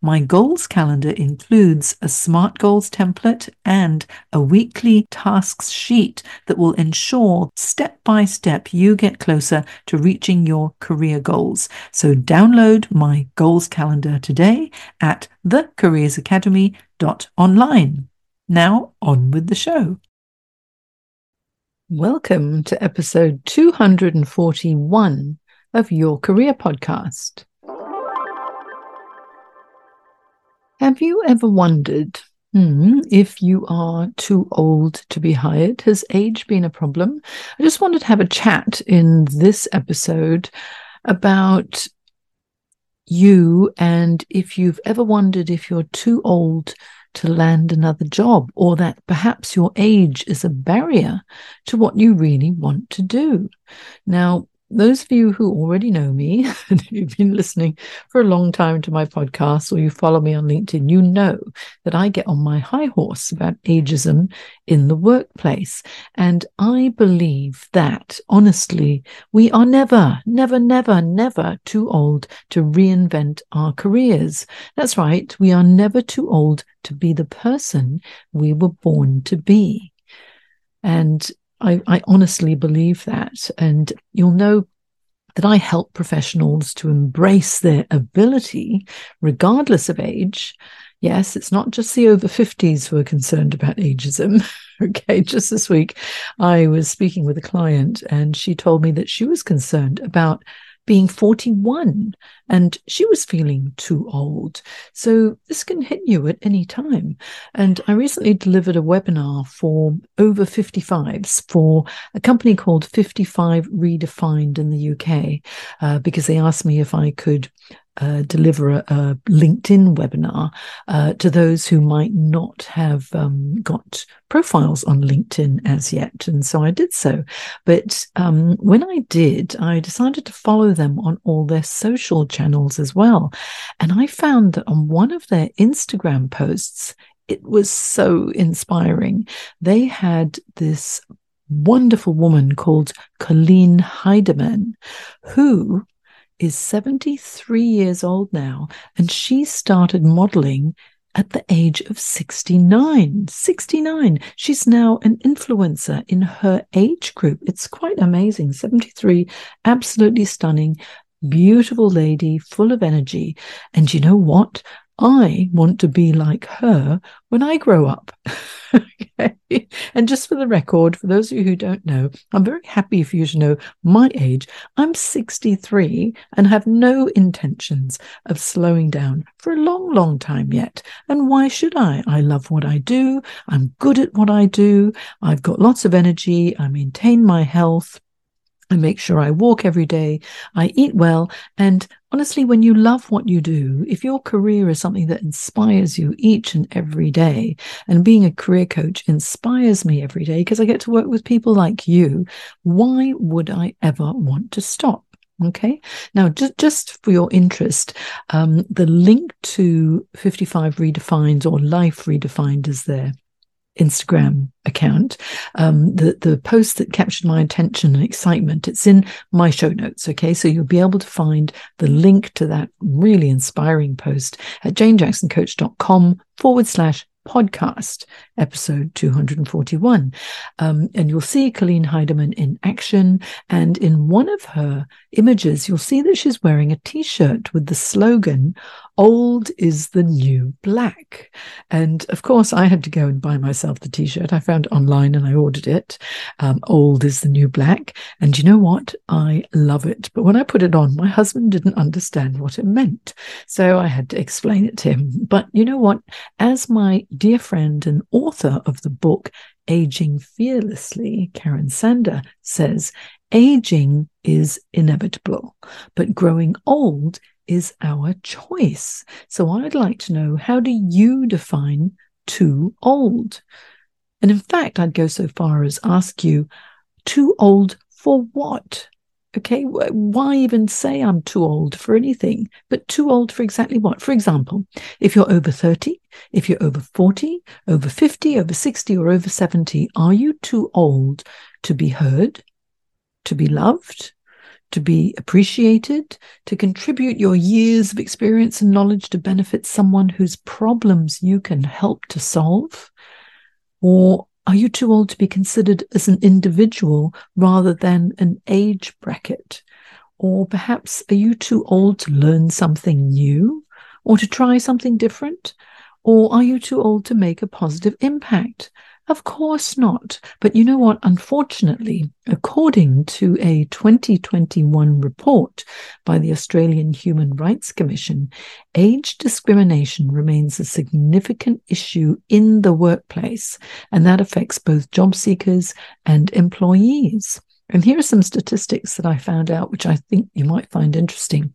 My goals calendar includes a smart goals template and a weekly tasks sheet that will ensure step by step you get closer to reaching your career goals. So download my goals calendar today at thecareersacademy.online. Now on with the show. Welcome to episode 241 of Your Career Podcast. Have you ever wondered if you are too old to be hired? Has age been a problem? I just wanted to have a chat in this episode about you and if you've ever wondered if you're too old to land another job, or that perhaps your age is a barrier to what you really want to do. Now, those of you who already know me, and you've been listening for a long time to my podcast, or you follow me on LinkedIn, you know that I get on my high horse about ageism in the workplace. And I believe that, honestly, we are never too old to reinvent our careers. That's right, we are never too old to be the person we were born to be. And I honestly believe that, and you'll know that I help professionals to embrace their ability regardless of age. Yes, it's not just the over 50s who are concerned about ageism. Okay, just this week I was speaking with a client and she told me that she was concerned about being 41 and she was feeling too old. So this can hit you at any time. And I recently delivered a webinar for over 55s for a company called 55 Redefined in the UK, because they asked me if I could deliver a LinkedIn webinar to those who might not have got profiles on LinkedIn as yet. And so I did so. But when I did, I decided to follow them on all their social channels as well. And I found that on one of their Instagram posts, it was so inspiring. They had this wonderful woman called Colleen Heidemann, who is 73 years old now, and she started modeling at the age of 69. She's now an influencer in her age group. It's quite amazing. 73, absolutely stunning, beautiful lady, full of energy. And you know what? I want to be like her when I grow up. Okay. And just for the record, for those of you who don't know, I'm very happy for you to know my age. I'm 63 and have no intentions of slowing down for a long, long time yet. And why should I? I love what I do. I'm good at what I do. I've got lots of energy. I maintain my health. I make sure I walk every day. I eat well. And honestly, when you love what you do, if your career is something that inspires you each and every day, and being a career coach inspires me every day because I get to work with people like you, why would I ever want to stop? Okay. Now, just for your interest, the link to 55 Redefined or Life Redefined is there. Instagram account, the post that captured my attention and excitement, it's in my show notes, okay? So you'll be able to find the link to that really inspiring post at janejacksoncoach.com/podcast, episode 241. And you'll see Colleen Heidemann in action. And in one of her images, you'll see that she's wearing a t-shirt with the slogan, "Old is the new black." And of course, I had to go and buy myself the t-shirt. I found it online and I ordered it. Old is the new black. And you know what? I love it. But when I put it on, my husband didn't understand what it meant. So I had to explain it to him. But you know what? As my dear friend and author of the book Aging Fearlessly, Karen Sander, says, aging is inevitable, but growing old is our choice. So I'd like to know, how do you define too old? And in fact, I'd go so far as ask you, too old for what? Okay, why even say I'm too old for anything? But too old for exactly what? For example, if you're over 30, if you're over 40, over 50, over 60, or over 70, are you too old to be heard, to be loved, to be appreciated, to contribute your years of experience and knowledge to benefit someone whose problems you can help to solve? Or are you too old to be considered as an individual rather than an age bracket? Or perhaps are you too old to learn something new or to try something different? Or are you too old to make a positive impact? Of course not. But you know what? Unfortunately, according to a 2021 report by the Australian Human Rights Commission, age discrimination remains a significant issue in the workplace, and that affects both job seekers and employees. And here are some statistics that I found out, which I think you might find interesting.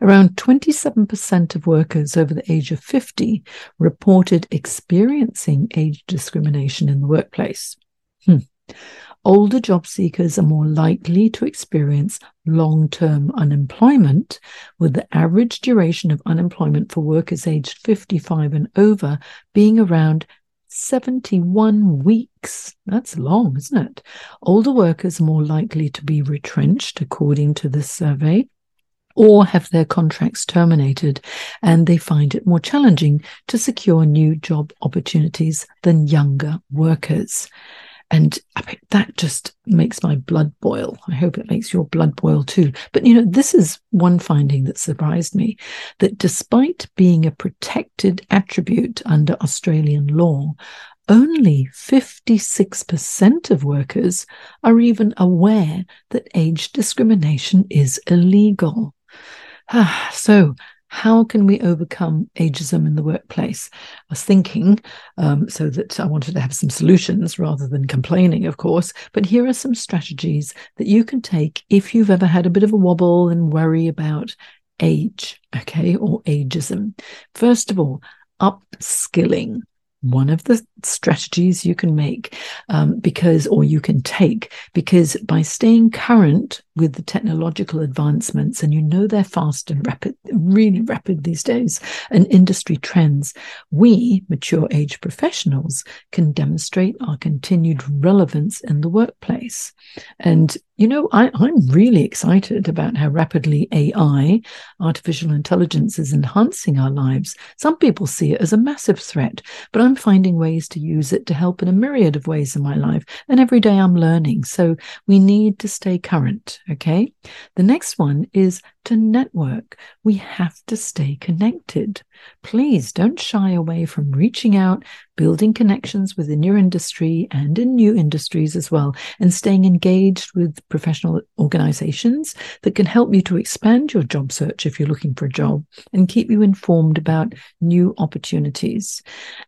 Around 27% of workers over the age of 50 reported experiencing age discrimination in the workplace. Older job seekers are more likely to experience long-term unemployment, with the average duration of unemployment for workers aged 55 and over being around 71 weeks. That's long, isn't it? Older workers are more likely to be retrenched, according to this survey, or have their contracts terminated, and they find it more challenging to secure new job opportunities than younger workers. And I mean, that just makes my blood boil. I hope it makes your blood boil too. But, you know, this is one finding that surprised me, that despite being a protected attribute under Australian law, only 56% of workers are even aware that age discrimination is illegal. So, how can we overcome ageism in the workplace? I was thinking, so that I wanted to have some solutions rather than complaining, of course. But here are some strategies that you can take if you've ever had a bit of a wobble and worry about age, okay, or ageism. First of all, upskilling. One of the strategies you can make because by staying current with the technological advancements, and you know they're fast and rapid, really rapid these days, and industry trends, we mature age professionals can demonstrate our continued relevance in the workplace. And you know, I'm really excited about how rapidly AI, artificial intelligence, is enhancing our lives. Some people see it as a massive threat, but I'm finding ways to use it to help in a myriad of ways in my life. And every day I'm learning. So we need to stay current, okay? The next one is to network. We have to stay connected. Please don't shy away from reaching out, building connections within your industry and in new industries as well, and staying engaged with professional organizations that can help you to expand your job search if you're looking for a job, and keep you informed about new opportunities.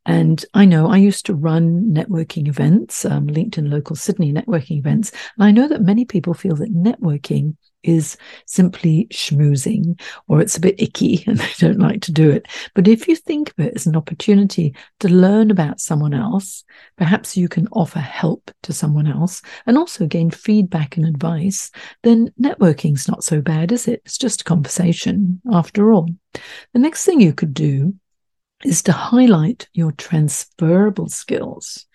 And I know I used to run networking events, LinkedIn Local Sydney networking events, and I know that many people feel that networking is simply schmoozing, or it's a bit icky and they don't like to do it. But if you think of it as an opportunity to learn about someone else, perhaps you can offer help to someone else and also gain feedback and advice, then networking's not so bad, is it? It's just a conversation after all. The next thing you could do is to highlight your transferable skills.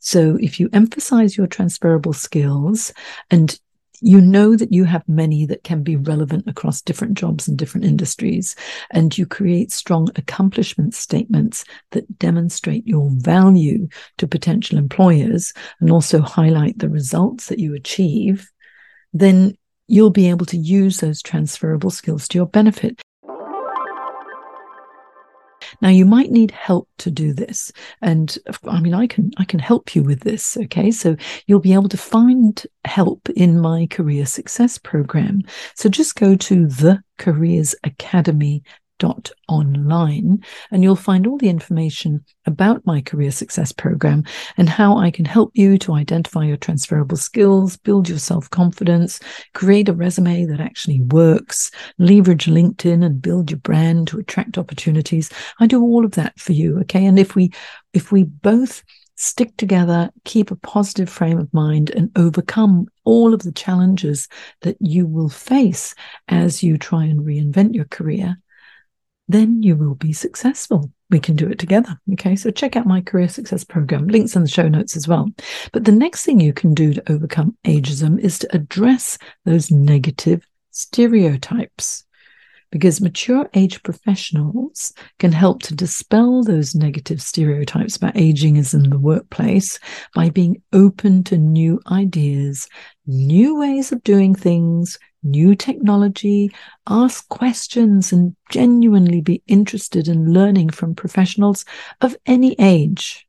So if you emphasize your transferable skills, and you know that you have many that can be relevant across different jobs and different industries, and you create strong accomplishment statements that demonstrate your value to potential employers and also highlight the results that you achieve, then you'll be able to use those transferable skills to your benefit. Now, you might need help to do this. And I mean, I can help you with this. Okay. So you'll be able to find help in my Career Success Program. So just go to the Careers Academy .online, and you'll find all the information about my Career Success Program and how I can help you to identify your transferable skills, build your self-confidence, create a resume that actually works, leverage LinkedIn and build your brand to attract opportunities. I do all of that for you, okay? And if we both stick together, keep a positive frame of mind, and overcome all of the challenges that you will face as you try and reinvent your career, then you will be successful. We can do it together. Okay, so check out my career success program. Links in the show notes as well. But the next thing you can do to overcome ageism is to address those negative stereotypes, because mature age professionals can help to dispel those negative stereotypes about aging as in the workplace by being open to new ideas, new ways of doing things, new technology, ask questions, and genuinely be interested in learning from professionals of any age.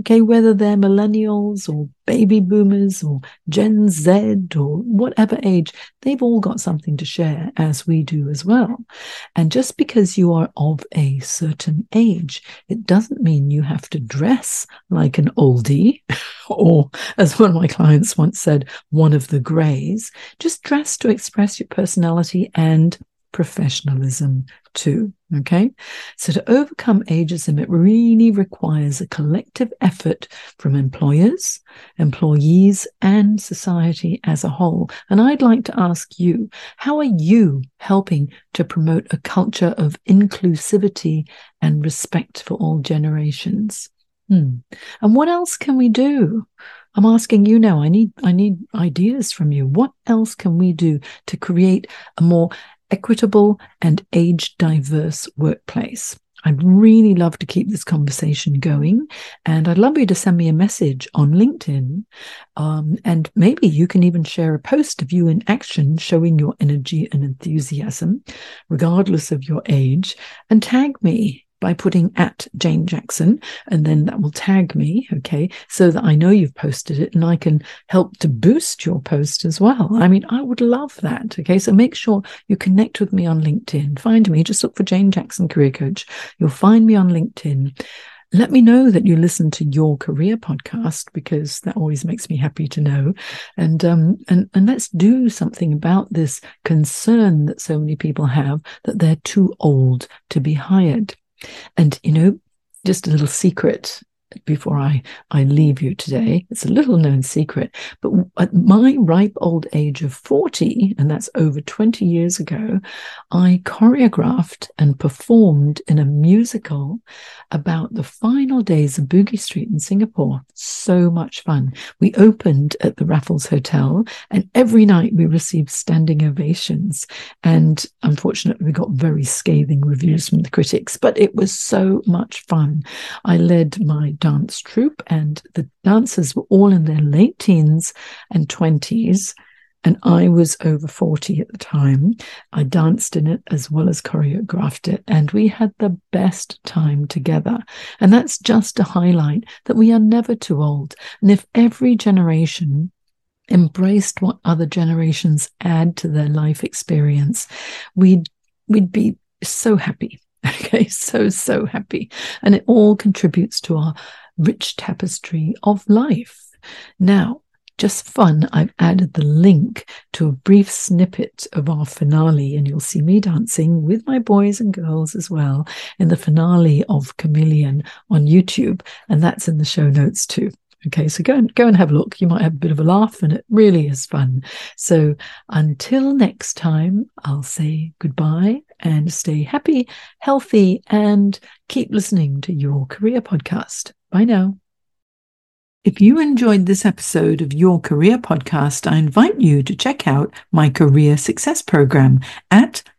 Okay, whether they're millennials or baby boomers or Gen Z or whatever age, they've all got something to share, as we do as well. And just because you are of a certain age, it doesn't mean you have to dress like an oldie or, as one of my clients once said, one of the greys. Just dress to express your personality and professionalism too. Okay, so to overcome ageism, it really requires a collective effort from employers, employees, and society as a whole. And I'd like to ask you, how are you helping to promote a culture of inclusivity and respect for all generations? And what else can we do? I'm asking you now. I need ideas from you. What else can we do to create a more equitable and age-diverse workplace? I'd really love to keep this conversation going, and I'd love you to send me a message on LinkedIn, and maybe you can even share a post of you in action showing your energy and enthusiasm, regardless of your age, and tag me by putting @JaneJackson, and then that will tag me, okay, so that I know you've posted it and I can help to boost your post as well. I mean, I would love that, okay? So make sure you connect with me on LinkedIn. Find me, just look for Jane Jackson Career Coach. You'll find me on LinkedIn. Let me know that you listen to your career podcast, because that always makes me happy to know. And let's do something about this concern that so many people have that they're too old to be hired. And, you know, just a little secret before I leave you today. It's a little known secret, but at my ripe old age of 40, and that's over 20 years ago, I choreographed and performed in a musical about the final days of Boogie Street in Singapore. So much fun. We opened at the Raffles Hotel, and every night we received standing ovations. And unfortunately, we got very scathing reviews from the critics, but it was so much fun. I led my dance troupe, and the dancers were all in their late teens and 20s, and I was over 40 at the time. I danced in it as well as choreographed it, and we had the best time together. And that's just to highlight that we are never too old. And if every generation embraced what other generations add to their life experience, we'd be so happy. Okay, so happy. And it all contributes to our rich tapestry of life. Now, just fun, I've added the link to a brief snippet of our finale, and you'll see me dancing with my boys and girls as well in the finale of Chameleon on YouTube, and that's in the show notes too. Okay, so go and have a look. You might have a bit of a laugh, and it really is fun. So until next time, I'll say goodbye and stay happy, healthy, and keep listening to your career podcast. Bye now. If you enjoyed this episode of Your Career Podcast, I invite you to check out my career success program at